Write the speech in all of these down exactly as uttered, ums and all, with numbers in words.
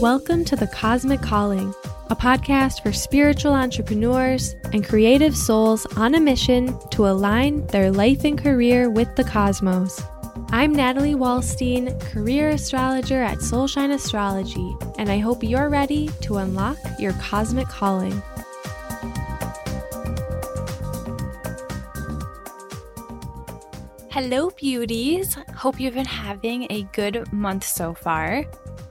Welcome to The Cosmic Calling, a podcast for spiritual entrepreneurs and creative souls on a mission to align their life and career with the cosmos. I'm Natalie Wallstein, career astrologer at SoulShine Astrology, and I hope you're ready to unlock your cosmic calling. Hello, beauties. Hope you've been having a good month so far.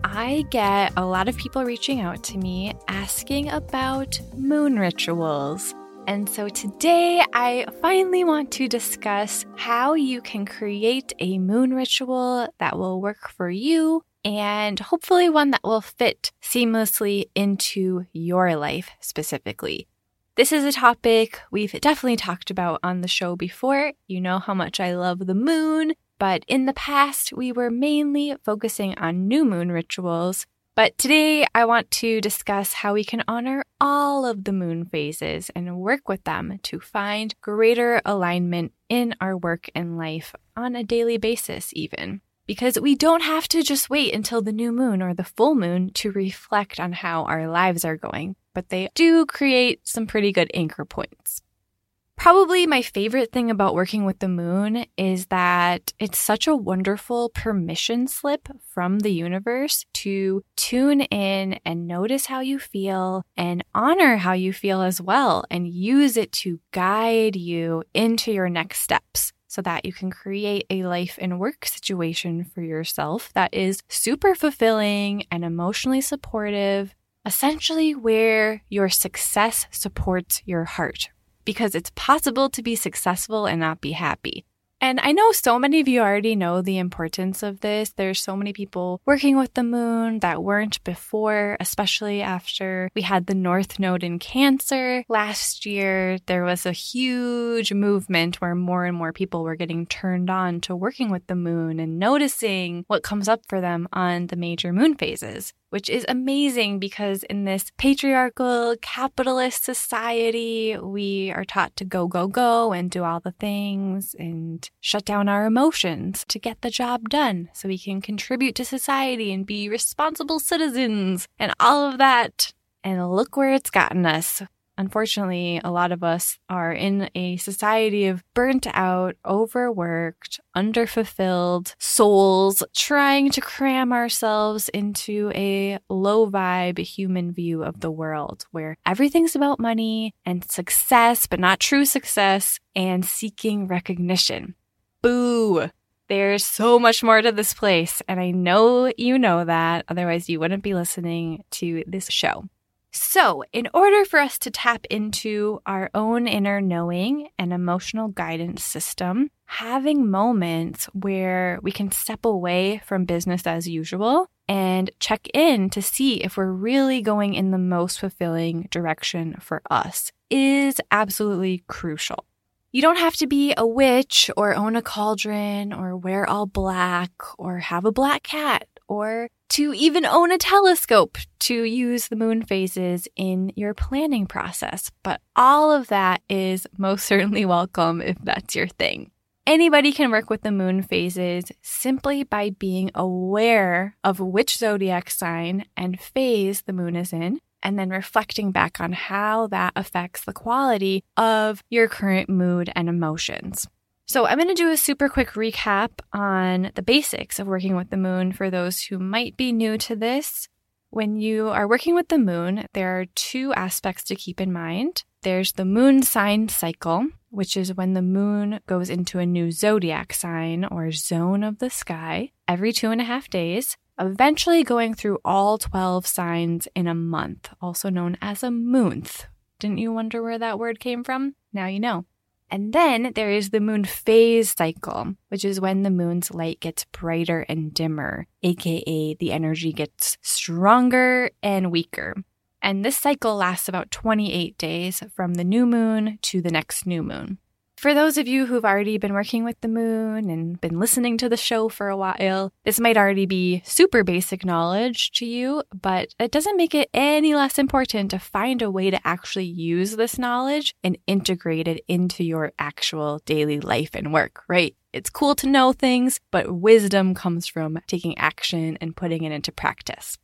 I get a lot of people reaching out to me asking about moon rituals. And so today I finally want to discuss how you can create a moon ritual that will work for you and hopefully one that will fit seamlessly into your life specifically. This is a topic we've definitely talked about on the show before. You know how much I love the moon. But in the past, we were mainly focusing on new moon rituals. But today, I want to discuss how we can honor all of the moon phases and work with them to find greater alignment in our work and life on a daily basis, even. Because we don't have to just wait until the new moon or the full moon to reflect on how our lives are going, but they do create some pretty good anchor points. Probably my favorite thing about working with the moon is that it's such a wonderful permission slip from the universe to tune in and notice how you feel and honor how you feel as well and use it to guide you into your next steps so that you can create a life and work situation for yourself that is super fulfilling and emotionally supportive, essentially where your success supports your heart. Because it's possible to be successful and not be happy. And I know so many of you already know the importance of this. There's so many people working with the moon that weren't before, especially after we had the North Node in Cancer last year. There was a huge movement where more and more people were getting turned on to working with the moon and noticing what comes up for them on the major moon phases. Which is amazing because in this patriarchal capitalist society, we are taught to go, go, go and do all the things and shut down our emotions to get the job done so we can contribute to society and be responsible citizens and all of that. And look where it's gotten us. Unfortunately, a lot of us are in a society of burnt out, overworked, underfulfilled souls trying to cram ourselves into a low vibe human view of the world where everything's about money and success, but not true success, and seeking recognition. Boo! There's so much more to this place, and I know you know that, otherwise you wouldn't be listening to this show. So, in order for us to tap into our own inner knowing and emotional guidance system, having moments where we can step away from business as usual and check in to see if we're really going in the most fulfilling direction for us is absolutely crucial. You don't have to be a witch or own a cauldron or wear all black or have a black cat or to even own a telescope to use the moon phases in your planning process. But all of that is most certainly welcome if that's your thing. Anybody can work with the moon phases simply by being aware of which zodiac sign and phase the moon is in, and then reflecting back on how that affects the quality of your current mood and emotions. So I'm going to do a super quick recap on the basics of working with the moon for those who might be new to this. When you are working with the moon, there are two aspects to keep in mind. There's the moon sign cycle, which is when the moon goes into a new zodiac sign or zone of the sky every two and a half days, eventually going through all twelve signs in a month, also known as a moonth. Didn't you wonder where that word came from? Now you know. And then there is the moon phase cycle, which is when the moon's light gets brighter and dimmer, aka the energy gets stronger and weaker. And this cycle lasts about twenty-eight days from the new moon to the next new moon. For those of you who've already been working with the moon and been listening to the show for a while, this might already be super basic knowledge to you, but it doesn't make it any less important to find a way to actually use this knowledge and integrate it into your actual daily life and work, right? It's cool to know things, but wisdom comes from taking action and putting it into practice.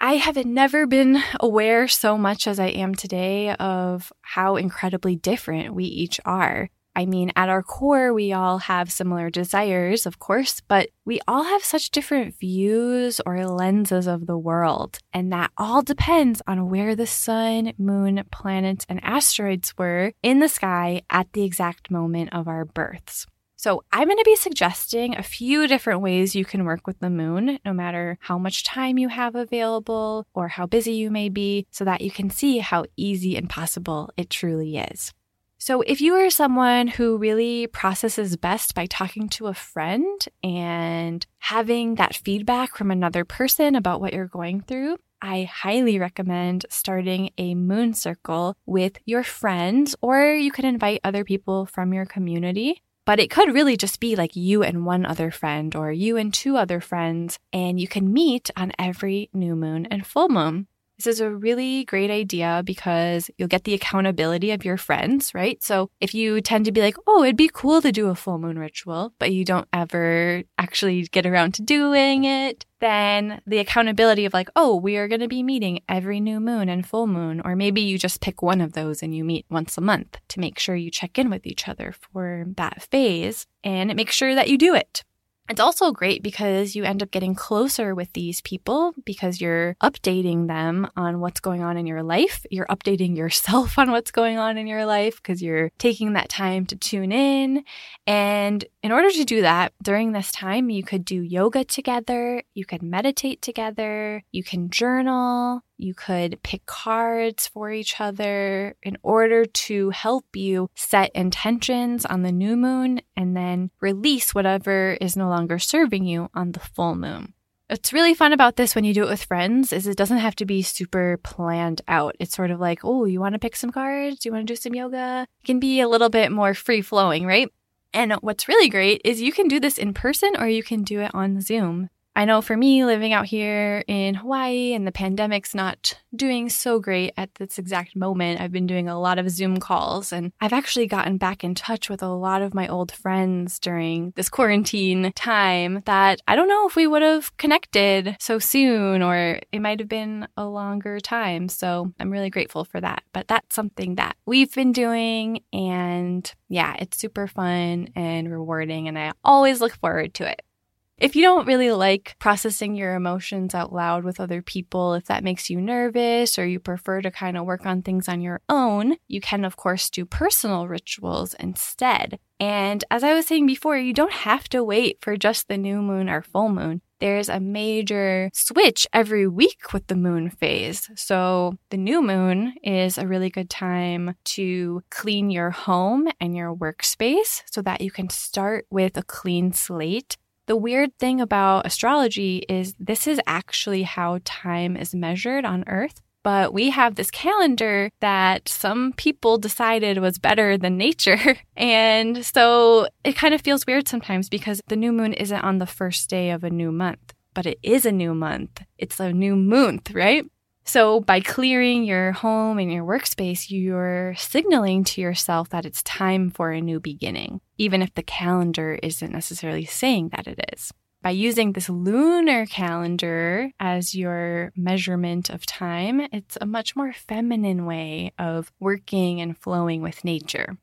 I have never been aware so much as I am today of how incredibly different we each are. I mean, at our core, we all have similar desires, of course, but we all have such different views or lenses of the world. And that all depends on where the sun, moon, planets, and asteroids were in the sky at the exact moment of our births. So I'm going to be suggesting a few different ways you can work with the moon, no matter how much time you have available or how busy you may be, so that you can see how easy and possible it truly is. So if you are someone who really processes best by talking to a friend and having that feedback from another person about what you're going through, I highly recommend starting a moon circle with your friends, or you can invite other people from your community. But it could really just be like you and one other friend, or you and two other friends, and you can meet on every new moon and full moon. This is a really great idea because you'll get the accountability of your friends, right? So if you tend to be like, oh, it'd be cool to do a full moon ritual, but you don't ever actually get around to doing it, then the accountability of like, oh, we are going to be meeting every new moon and full moon, or maybe you just pick one of those and you meet once a month to make sure you check in with each other for that phase and make sure that you do it. It's also great because you end up getting closer with these people because you're updating them on what's going on in your life. You're updating yourself on what's going on in your life because you're taking that time to tune in. And in order to do that, during this time, you could do yoga together, you could meditate together, you can journal, you could pick cards for each other in order to help you set intentions on the new moon and then release whatever is no longer serving you on the full moon. What's really fun about this when you do it with friends is it doesn't have to be super planned out. It's sort of like, oh, you want to pick some cards? You want to do some yoga? It can be a little bit more free-flowing, right? And what's really great is you can do this in person or you can do it on Zoom. I know for me, living out here in Hawaii and the pandemic's not doing so great at this exact moment, I've been doing a lot of Zoom calls, and I've actually gotten back in touch with a lot of my old friends during this quarantine time that I don't know if we would have connected so soon, or it might have been a longer time. So I'm really grateful for that. But that's something that we've been doing, and yeah, it's super fun and rewarding, and I always look forward to it. If you don't really like processing your emotions out loud with other people, if that makes you nervous or you prefer to kind of work on things on your own, you can, of course, do personal rituals instead. And as I was saying before, you don't have to wait for just the new moon or full moon. There's a major switch every week with the moon phase. So the new moon is a really good time to clean your home and your workspace so that you can start with a clean slate. The weird thing about astrology is this is actually how time is measured on Earth, but we have this calendar that some people decided was better than nature. And so it kind of feels weird sometimes because the new moon isn't on the first day of a new month, but it is a new month. It's a new moon, right? So by clearing your home and your workspace, you're signaling to yourself that it's time for a new beginning, even if the calendar isn't necessarily saying that it is. By using this lunar calendar as your measurement of time, it's a much more feminine way of working and flowing with nature.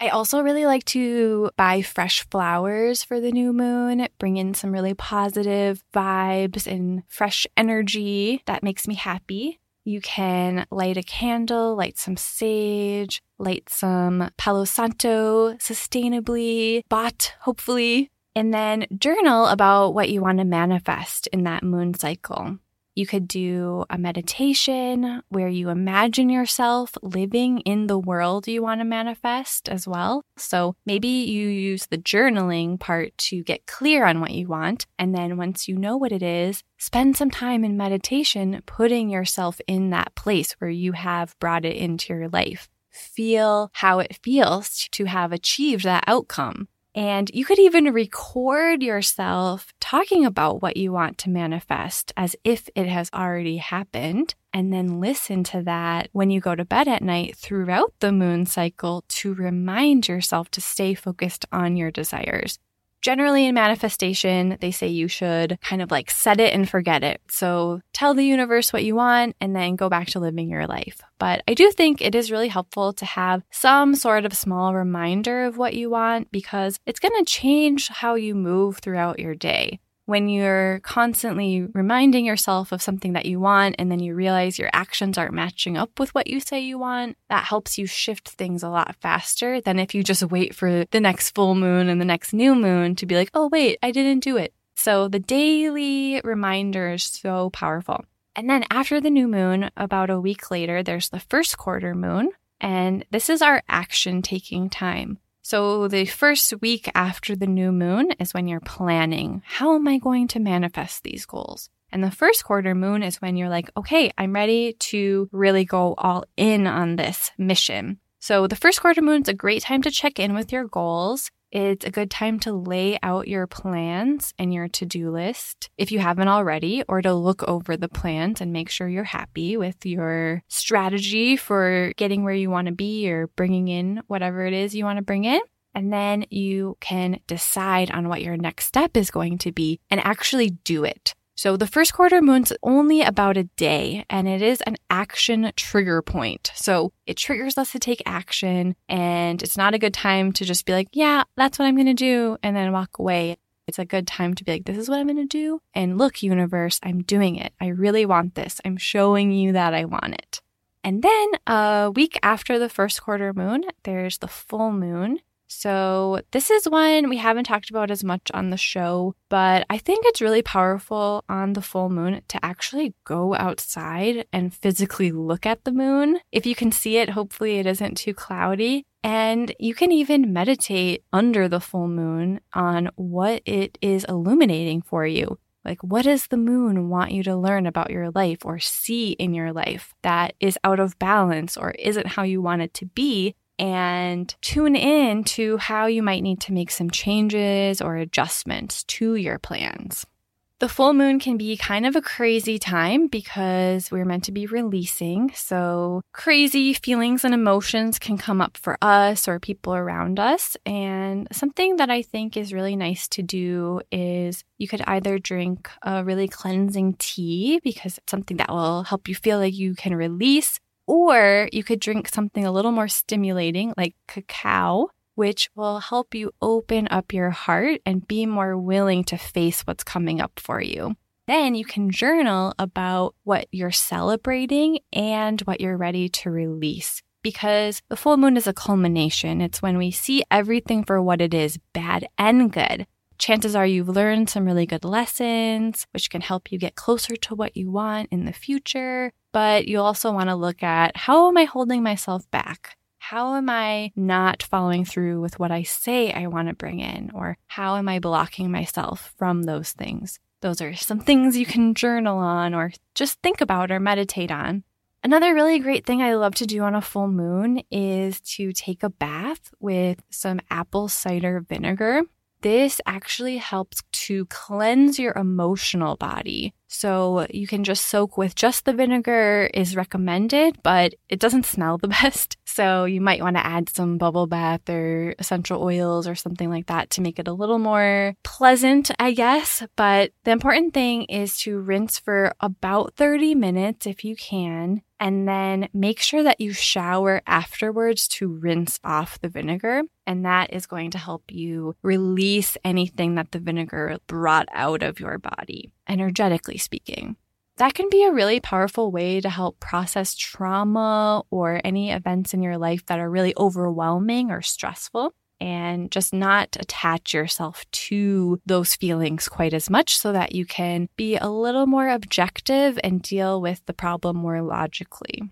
I also really like to buy fresh flowers for the new moon, bring in some really positive vibes and fresh energy that makes me happy. You can light a candle, light some sage, light some Palo Santo sustainably, bought hopefully, and then journal about what you want to manifest in that moon cycle. You could do a meditation where you imagine yourself living in the world you want to manifest as well. So maybe you use the journaling part to get clear on what you want. And then once you know what it is, spend some time in meditation putting yourself in that place where you have brought it into your life. Feel how it feels to have achieved that outcome. And you could even record yourself talking about what you want to manifest as if it has already happened, and then listen to that when you go to bed at night throughout the moon cycle to remind yourself to stay focused on your desires. Generally in manifestation, they say you should kind of like set it and forget it. So tell the universe what you want and then go back to living your life. But I do think it is really helpful to have some sort of small reminder of what you want, because it's going to change how you move throughout your day. When you're constantly reminding yourself of something that you want and then you realize your actions aren't matching up with what you say you want, that helps you shift things a lot faster than if you just wait for the next full moon and the next new moon to be like, oh, wait, I didn't do it. So the daily reminder is so powerful. And then after the new moon, about a week later, there's the first quarter moon. And this is our action taking time. So the first week after the new moon is when you're planning, how am I going to manifest these goals? And the first quarter moon is when you're like, okay, I'm ready to really go all in on this mission. So the first quarter moon is a great time to check in with your goals. It's a good time to lay out your plans and your to-do list if you haven't already, or to look over the plans and make sure you're happy with your strategy for getting where you want to be or bringing in whatever it is you want to bring in. And then you can decide on what your next step is going to be and actually do it. So the first quarter moon's only about a day, and it is an action trigger point. So it triggers us to take action, and it's not a good time to just be like, yeah, that's what I'm going to do, and then walk away. It's a good time to be like, this is what I'm going to do. And look, universe, I'm doing it. I really want this. I'm showing you that I want it. And then a week after the first quarter moon, there's the full moon. So this is one we haven't talked about as much on the show, but I think it's really powerful on the full moon to actually go outside and physically look at the moon. If you can see it, hopefully it isn't too cloudy. And you can even meditate under the full moon on what it is illuminating for you. Like, what does the moon want you to learn about your life or see in your life that is out of balance or isn't how you want it to be? And tune in to how you might need to make some changes or adjustments to your plans. The full moon can be kind of a crazy time because we're meant to be releasing. So crazy feelings and emotions can come up for us or people around us. And something that I think is really nice to do is you could either drink a really cleansing tea, because it's something that will help you feel like you can release. Or you could drink something a little more stimulating like cacao, which will help you open up your heart and be more willing to face what's coming up for you. Then you can journal about what you're celebrating and what you're ready to release, because the full moon is a culmination. It's when we see everything for what it is, bad and good. Chances are you've learned some really good lessons, which can help you get closer to what you want in the future. But you also want to look at, how am I holding myself back? How am I not following through with what I say I want to bring in? Or how am I blocking myself from those things? Those are some things you can journal on or just think about or meditate on. Another really great thing I love to do on a full moon is to take a bath with some apple cider vinegar. This actually helps to cleanse your emotional body. So you can just soak with just the vinegar is recommended, but it doesn't smell the best. So you might want to add some bubble bath or essential oils or something like that to make it a little more pleasant, I guess. But the important thing is to rinse for about thirty minutes if you can, and then make sure that you shower afterwards to rinse off the vinegar. And that is going to help you release anything that the vinegar brought out of your body, energetically speaking. That can be a really powerful way to help process trauma or any events in your life that are really overwhelming or stressful, and just not attach yourself to those feelings quite as much, so that you can be a little more objective and deal with the problem more logically.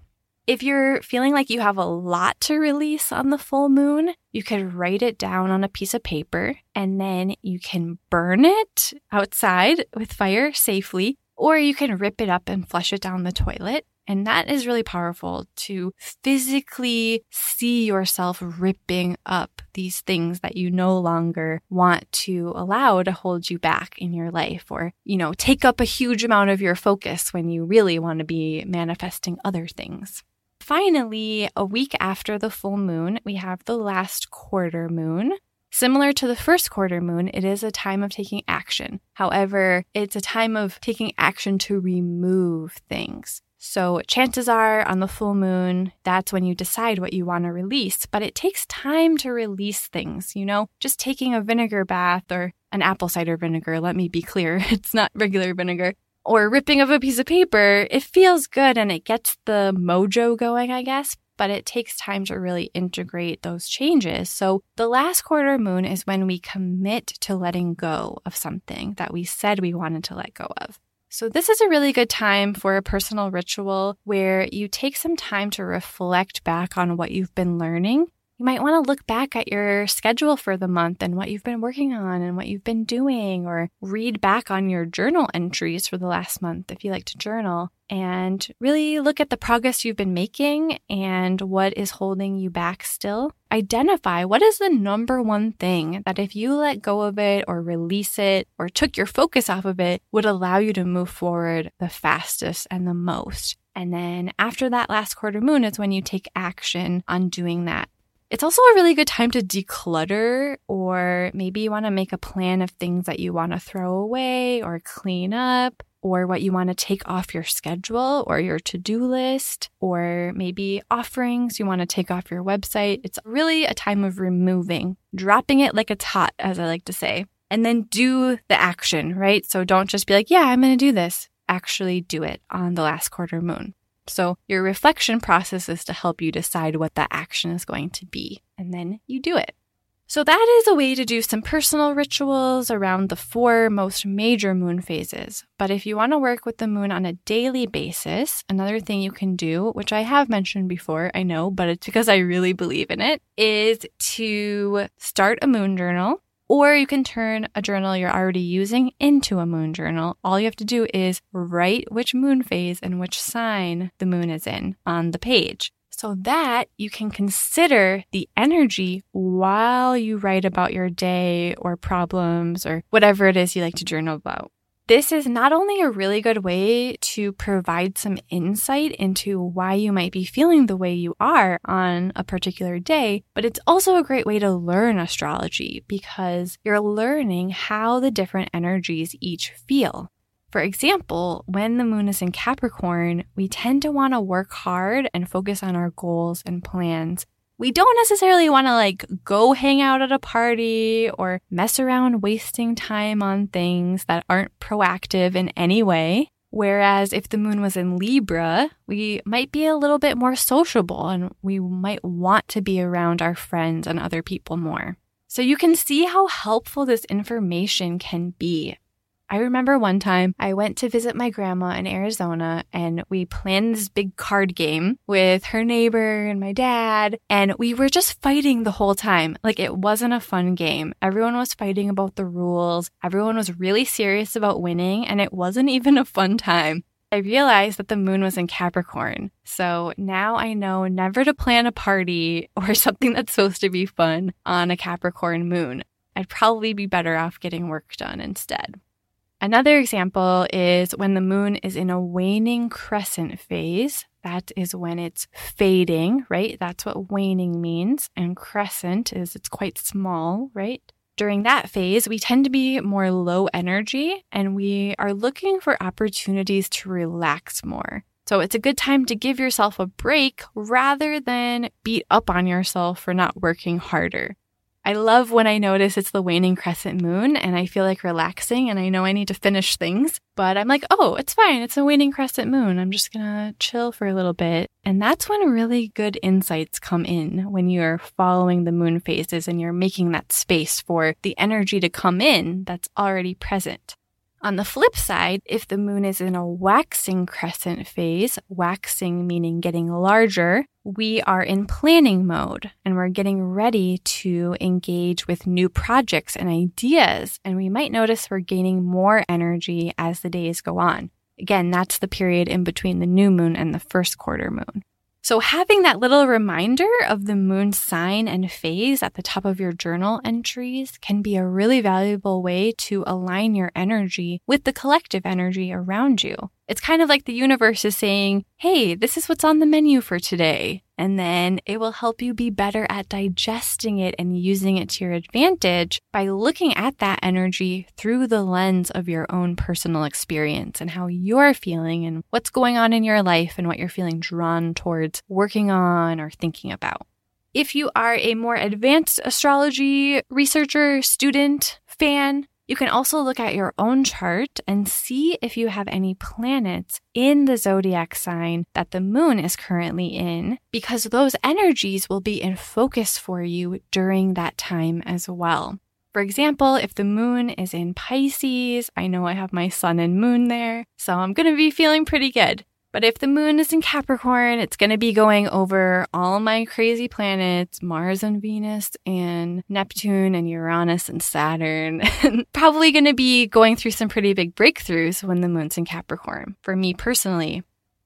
If you're feeling like you have a lot to release on the full moon, you could write it down on a piece of paper, and then you can burn it outside with fire safely, or you can rip it up and flush it down the toilet. And that is really powerful, to physically see yourself ripping up these things that you no longer want to allow to hold you back in your life, or, you know, take up a huge amount of your focus when you really want to be manifesting other things. Finally, a week after the full moon, we have the last quarter moon. Similar to the first quarter moon, it is a time of taking action. However, it's a time of taking action to remove things. So chances are on the full moon, that's when you decide what you want to release, but it takes time to release things, you know, just taking a vinegar bath or an apple cider vinegar. Let me be clear, it's not regular vinegar. Or ripping of a piece of paper, it feels good and it gets the mojo going, I guess, but it takes time to really integrate those changes. So the last quarter moon is when we commit to letting go of something that we said we wanted to let go of. So this is a really good time for a personal ritual where you take some time to reflect back on what you've been learning. You might want to look back at your schedule for the month and what you've been working on and what you've been doing, or read back on your journal entries for the last month if you like to journal, and really look at the progress you've been making and what is holding you back still. Identify what is the number one thing that if you let go of it or release it or took your focus off of it would allow you to move forward the fastest and the most. And then after that last quarter moon is when you take action on doing that. It's also a really good time to declutter, or maybe you want to make a plan of things that you want to throw away or clean up, or what you want to take off your schedule or your to-do list, or maybe offerings you want to take off your website. It's really a time of removing, dropping it like it's hot, as I like to say, and then do the action, right? So don't just be like, yeah, I'm going to do this. Actually do it on the last quarter moon. So your reflection process is to help you decide what that action is going to be, and then you do it. So that is a way to do some personal rituals around the four most major moon phases. But if you want to work with the moon on a daily basis, another thing you can do, which I have mentioned before, I know, but it's because I really believe in it, is to start a moon journal. Or you can turn a journal you're already using into a moon journal. All you have to do is write which moon phase and which sign the moon is in on the page, so that you can consider the energy while you write about your day or problems or whatever it is you like to journal about. This is not only a really good way to provide some insight into why you might be feeling the way you are on a particular day, but it's also a great way to learn astrology because you're learning how the different energies each feel. For example, when the moon is in Capricorn, we tend to want to work hard and focus on our goals and plans. We don't necessarily want to like go hang out at a party or mess around wasting time on things that aren't proactive in any way. Whereas if the moon was in Libra, we might be a little bit more sociable and we might want to be around our friends and other people more. So you can see how helpful this information can be. I remember one time I went to visit my grandma in Arizona and we planned this big card game with her neighbor and my dad, and we were just fighting the whole time. Like, it wasn't a fun game. Everyone was fighting about the rules. Everyone was really serious about winning, and it wasn't even a fun time. I realized that the moon was in Capricorn. So now I know never to plan a party or something that's supposed to be fun on a Capricorn moon. I'd probably be better off getting work done instead. Another example is when the moon is in a waning crescent phase. That is when it's fading, right? That's what waning means. And crescent is it's quite small, right? During that phase, we tend to be more low energy and we are looking for opportunities to relax more. So it's a good time to give yourself a break rather than beat up on yourself for not working harder. I love when I notice it's the waning crescent moon and I feel like relaxing and I know I need to finish things, but I'm like, oh, it's fine. It's a waning crescent moon. I'm just going to chill for a little bit. And that's when really good insights come in, when you're following the moon phases and you're making that space for the energy to come in that's already present. On the flip side, if the moon is in a waxing crescent phase, waxing meaning getting larger, we are in planning mode and we're getting ready to engage with new projects and ideas. And we might notice we're gaining more energy as the days go on. Again, that's the period in between the new moon and the first quarter moon. So having that little reminder of the moon sign and phase at the top of your journal entries can be a really valuable way to align your energy with the collective energy around you. It's kind of like the universe is saying, hey, this is what's on the menu for today. And then it will help you be better at digesting it and using it to your advantage by looking at that energy through the lens of your own personal experience and how you're feeling and what's going on in your life and what you're feeling drawn towards working on or thinking about. If you are a more advanced astrology researcher, student, fan, you can also look at your own chart and see if you have any planets in the zodiac sign that the moon is currently in, because those energies will be in focus for you during that time as well. For example, if the moon is in Pisces, I know I have my sun and moon there, so I'm going to be feeling pretty good. But if the moon is in Capricorn, it's going to be going over all my crazy planets, Mars and Venus and Neptune and Uranus and Saturn, and probably going to be going through some pretty big breakthroughs when the moon's in Capricorn, for me personally.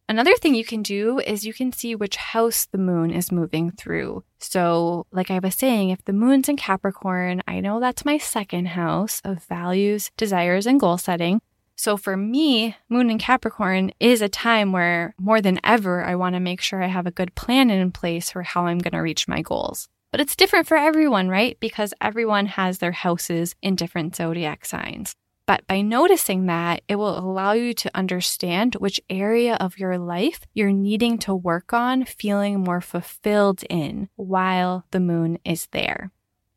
Another thing you can do is you can see which house the moon is moving through. So like I was saying, if the moon's in Capricorn, I know that's my second house of values, desires, and goal setting. So for me, moon in Capricorn is a time where more than ever, I want to make sure I have a good plan in place for how I'm going to reach my goals. But it's different for everyone, right? Because everyone has their houses in different zodiac signs. But by noticing that, it will allow you to understand which area of your life you're needing to work on feeling more fulfilled in while the moon is there.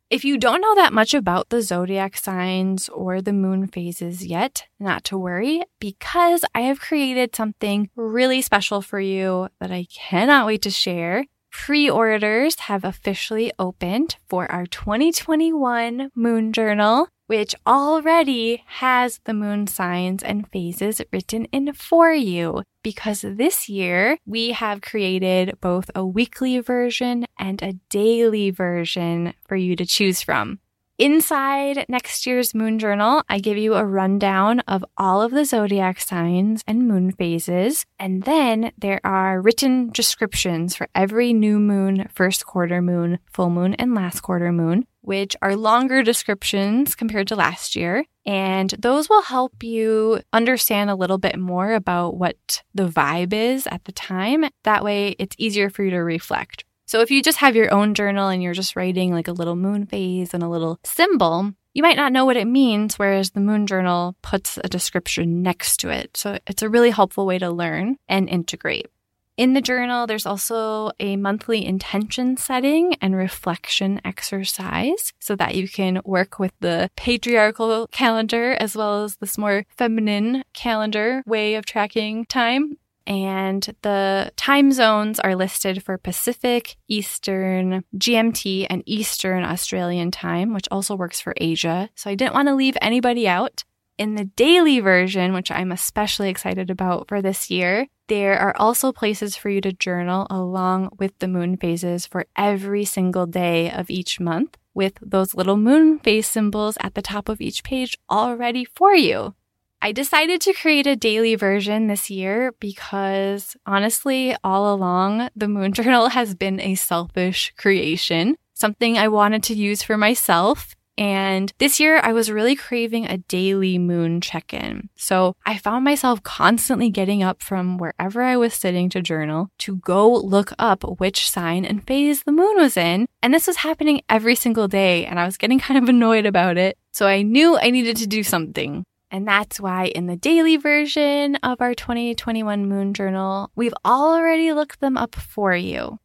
If you don't know that much about the zodiac signs or the moon phases yet, not to worry, because I have created something really special for you that I cannot wait to share. Pre-orders have officially opened for our twenty twenty-one Moon Journal, which already has the moon signs and phases written in for you, because this year we have created both a weekly version and a daily version for you to choose from. Inside next year's Moon Journal, I give you a rundown of all of the zodiac signs and moon phases, and then there are written descriptions for every new moon, first quarter moon, full moon, and last quarter moon, which are longer descriptions compared to last year. And those will help you understand a little bit more about what the vibe is at the time. That way, it's easier for you to reflect. So if you just have your own journal and you're just writing like a little moon phase and a little symbol, you might not know what it means, whereas the Moon Journal puts a description next to it. So it's a really helpful way to learn and integrate. In the journal, there's also a monthly intention setting and reflection exercise so that you can work with the patriarchal calendar as well as this more feminine calendar way of tracking time. And the time zones are listed for Pacific, Eastern, G M T, and Eastern Australian time, which also works for Asia. So I didn't want to leave anybody out. In the daily version, which I'm especially excited about for this year, there are also places for you to journal along with the moon phases for every single day of each month, with those little moon phase symbols at the top of each page already for you. I decided to create a daily version this year because, honestly, all along, the Moon Journal has been a selfish creation, something I wanted to use for myself. And this year, I was really craving a daily moon check-in. So I found myself constantly getting up from wherever I was sitting to journal to go look up which sign and phase the moon was in. And this was happening every single day, and I was getting kind of annoyed about it. So I knew I needed to do something. And that's why in the daily version of our twenty twenty-one Moon Journal, we've already looked them up for you.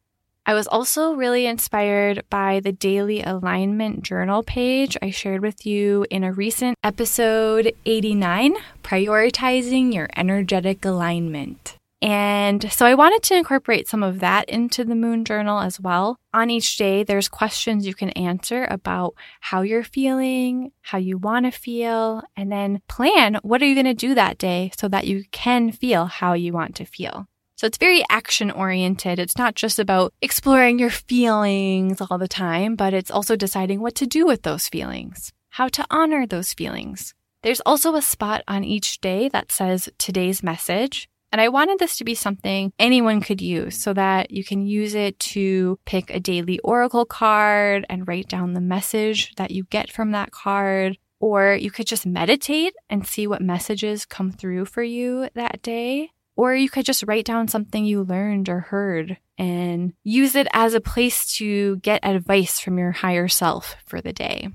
I was also really inspired by the daily alignment journal page I shared with you in a recent episode eighty-nine, Prioritizing Your Energetic Alignment. And so I wanted to incorporate some of that into the Moon Journal as well. On each day, there's questions you can answer about how you're feeling, how you want to feel, and then plan what are you going to do that day so that you can feel how you want to feel. So it's very action-oriented. It's not just about exploring your feelings all the time, but it's also deciding what to do with those feelings, how to honor those feelings. There's also a spot on each day that says today's message. And I wanted this to be something anyone could use so that you can use it to pick a daily oracle card and write down the message that you get from that card, or you could just meditate and see what messages come through for you that day. Or you could just write down something you learned or heard and use it as a place to get advice from your higher self for the day.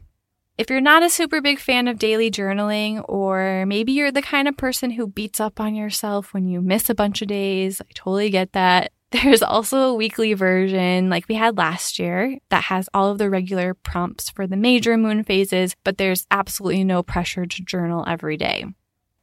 If you're not a super big fan of daily journaling, or maybe you're the kind of person who beats up on yourself when you miss a bunch of days, I totally get that. There's also a weekly version like we had last year that has all of the regular prompts for the major moon phases, but there's absolutely no pressure to journal every day.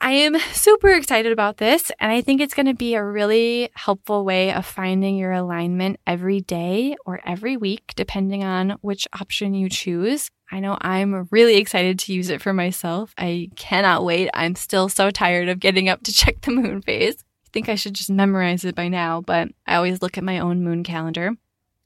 I am super excited about this, and I think it's going to be a really helpful way of finding your alignment every day or every week, depending on which option you choose. I know I'm really excited to use it for myself. I cannot wait. I'm still so tired of getting up to check the moon phase. I think I should just memorize it by now, but I always look at my own moon calendar.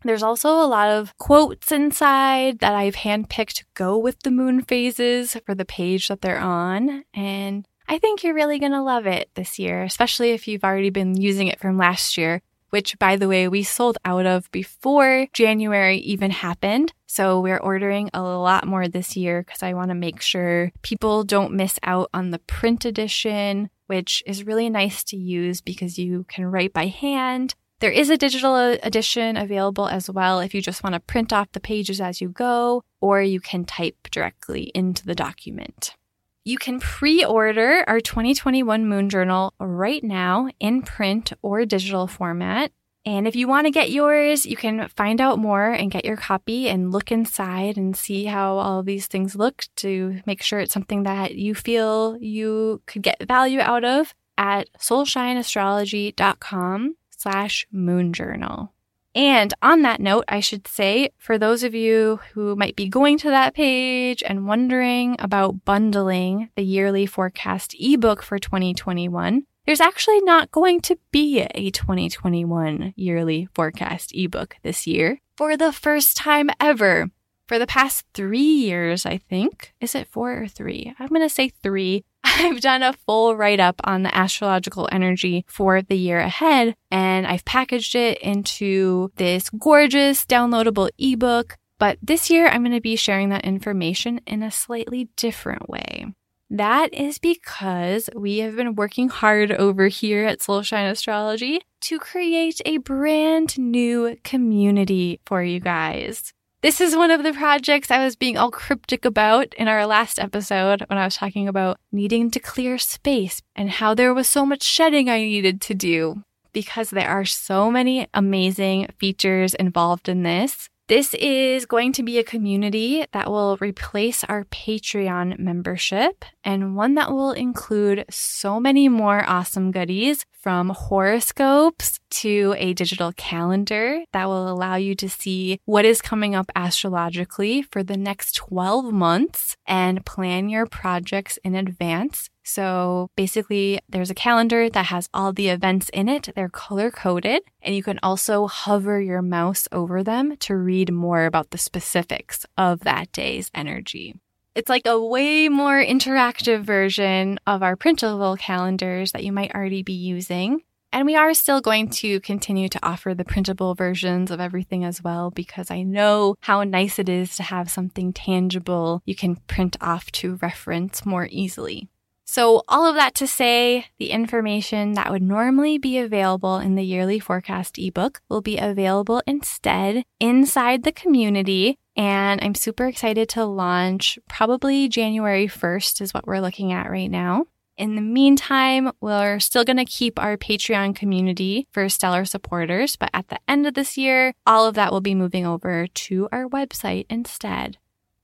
There's also a lot of quotes inside that I've handpicked to go with the moon phases for the page that they're on, and I think you're really going to love it this year, especially if you've already been using it from last year, which, by the way, we sold out of before January even happened. So we're ordering a lot more this year because I want to make sure people don't miss out on the print edition, which is really nice to use because you can write by hand. There is a digital edition available as well if you just want to print off the pages as you go, or you can type directly into the document. You can pre-order our twenty twenty-one Moon Journal right now in print or digital format. And if you want to get yours, you can find out more and get your copy and look inside and see how all of these things look to make sure it's something that you feel you could get value out of at soulshineastrology.com slash moonjournal. And on that note, I should say, for those of you who might be going to that page and wondering about bundling the yearly forecast ebook for twenty twenty-one, there's actually not going to be a twenty twenty-one yearly forecast ebook this year for the first time ever. For the past three years, I think. Is it four or three? I'm going to say three. I've done a full write-up on the astrological energy for the year ahead, and I've packaged it into this gorgeous downloadable ebook. But this year, I'm going to be sharing that information in a slightly different way. That is because we have been working hard over here at SoulShine Astrology to create a brand new community for you guys. This is one of the projects I was being all cryptic about in our last episode when I was talking about needing to clear space and how there was so much shedding I needed to do because there are so many amazing features involved in this. This is going to be a community that will replace our Patreon membership, and one that will include so many more awesome goodies, from horoscopes to a digital calendar that will allow you to see what is coming up astrologically for the next twelve months and plan your projects in advance. So basically, there's a calendar that has all the events in it. They're color-coded, and you can also hover your mouse over them to read more about the specifics of that day's energy. It's like a way more interactive version of our printable calendars that you might already be using. And we are still going to continue to offer the printable versions of everything as well, because I know how nice it is to have something tangible you can print off to reference more easily. So all of that to say, the information that would normally be available in the yearly forecast ebook will be available instead inside the community. And I'm super excited to launch. Probably January first is what we're looking at right now. In the meantime, we're still going to keep our Patreon community for stellar supporters, but at the end of this year, all of that will be moving over to our website instead.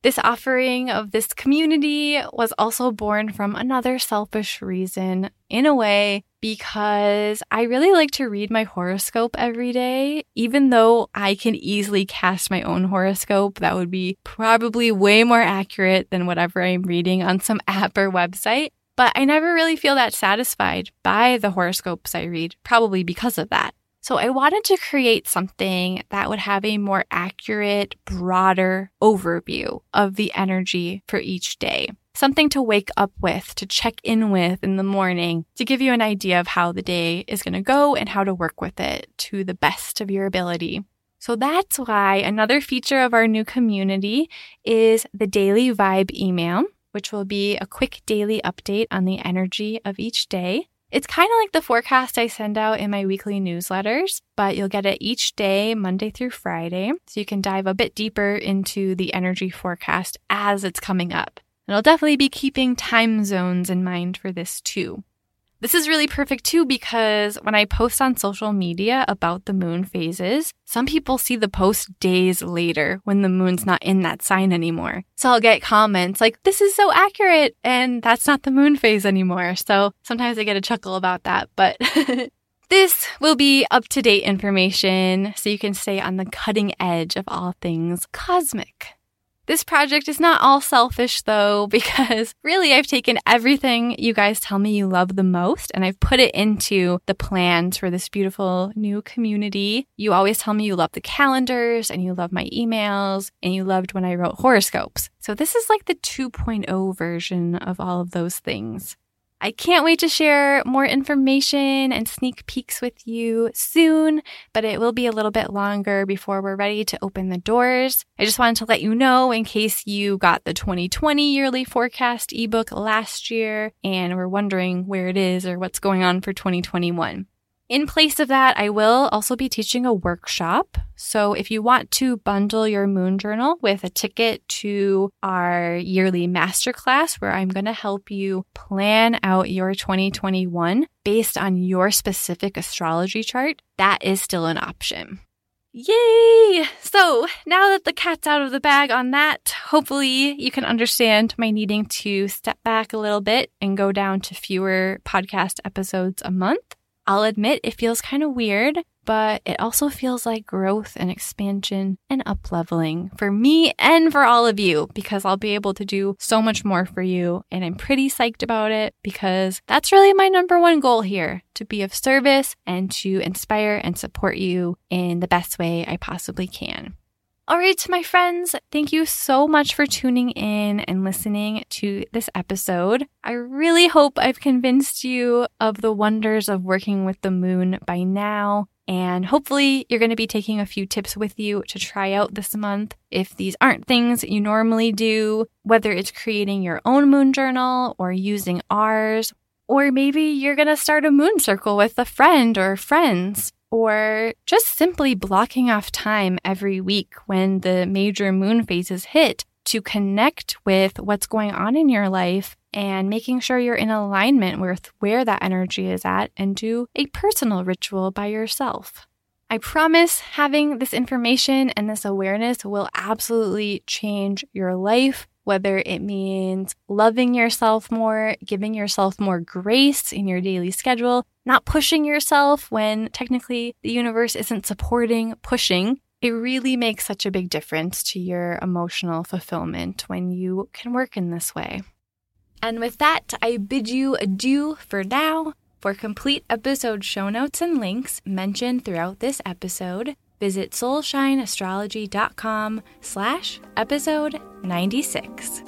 This offering of this community was also born from another selfish reason, in a way, because I really like to read my horoscope every day. Even though I can easily cast my own horoscope, that would be probably way more accurate than whatever I'm reading on some app or website. But I never really feel that satisfied by the horoscopes I read, probably because of that. So I wanted to create something that would have a more accurate, broader overview of the energy for each day. Something to wake up with, to check in with in the morning, to give you an idea of how the day is going to go and how to work with it to the best of your ability. So that's why another feature of our new community is the Daily Vibe email, which will be a quick daily update on the energy of each day. It's kind of like the forecast I send out in my weekly newsletters, but you'll get it each day, Monday through Friday, so you can dive a bit deeper into the energy forecast as it's coming up. And I'll definitely be keeping time zones in mind for this too. This is really perfect too because when I post on social media about the moon phases, some people see the post days later when the moon's not in that sign anymore. So I'll get comments like, this is so accurate and that's not the moon phase anymore. So sometimes I get a chuckle about that, but this will be up-to-date information so you can stay on the cutting edge of all things cosmic. This project is not all selfish though, because really I've taken everything you guys tell me you love the most and I've put it into the plans for this beautiful new community. You always tell me you love the calendars and you love my emails and you loved when I wrote horoscopes. So this is like the two point oh version of all of those things. I can't wait to share more information and sneak peeks with you soon, but it will be a little bit longer before we're ready to open the doors. I just wanted to let you know in case you got the twenty twenty yearly forecast ebook last year and were wondering where it is or what's going on for twenty twenty-one. In place of that, I will also be teaching a workshop. So if you want to bundle your moon journal with a ticket to our yearly masterclass where I'm going to help you plan out your twenty twenty-one based on your specific astrology chart, that is still an option. Yay! So now that the cat's out of the bag on that, hopefully you can understand my needing to step back a little bit and go down to fewer podcast episodes a month. I'll admit it feels kind of weird, but it also feels like growth and expansion and up-leveling for me and for all of you because I'll be able to do so much more for you and I'm pretty psyched about it because that's really my number one goal here, to be of service and to inspire and support you in the best way I possibly can. All right, my friends, thank you so much for tuning in and listening to this episode. I really hope I've convinced you of the wonders of working with the moon by now. And hopefully you're going to be taking a few tips with you to try out this month. If these aren't things you normally do, whether it's creating your own moon journal or using ours, or maybe you're going to start a moon circle with a friend or friends. Or just simply blocking off time every week when the major moon phases hit to connect with what's going on in your life and making sure you're in alignment with where that energy is at and do a personal ritual by yourself. I promise having this information and this awareness will absolutely change your life, whether it means loving yourself more, giving yourself more grace in your daily schedule, not pushing yourself when technically the universe isn't supporting pushing. It really makes such a big difference to your emotional fulfillment when you can work in this way. And with that, I bid you adieu for now. For complete episode show notes and links mentioned throughout this episode, visit soulshineastrology.com slash episode 96.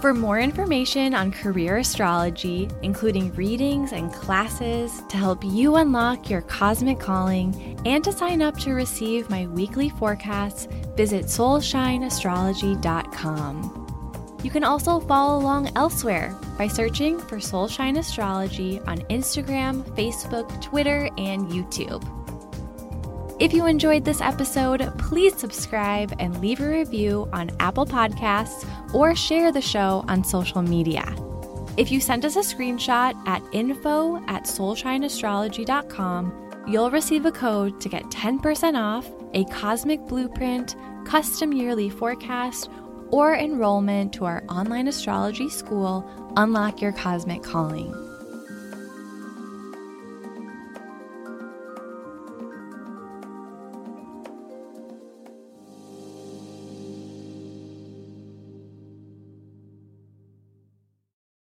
For more information on career astrology, including readings and classes to help you unlock your cosmic calling and to sign up to receive my weekly forecasts, visit soulshine astrology dot com. You can also follow along elsewhere by searching for SoulShine Astrology on Instagram, Facebook, Twitter, and YouTube. If you enjoyed this episode, please subscribe and leave a review on Apple Podcasts or share the show on social media. If you send us a screenshot at info at soulshineastrology.com, you'll receive a code to get ten percent off a cosmic blueprint, custom yearly forecast, or enrollment to our online astrology school, Unlock Your Cosmic Calling.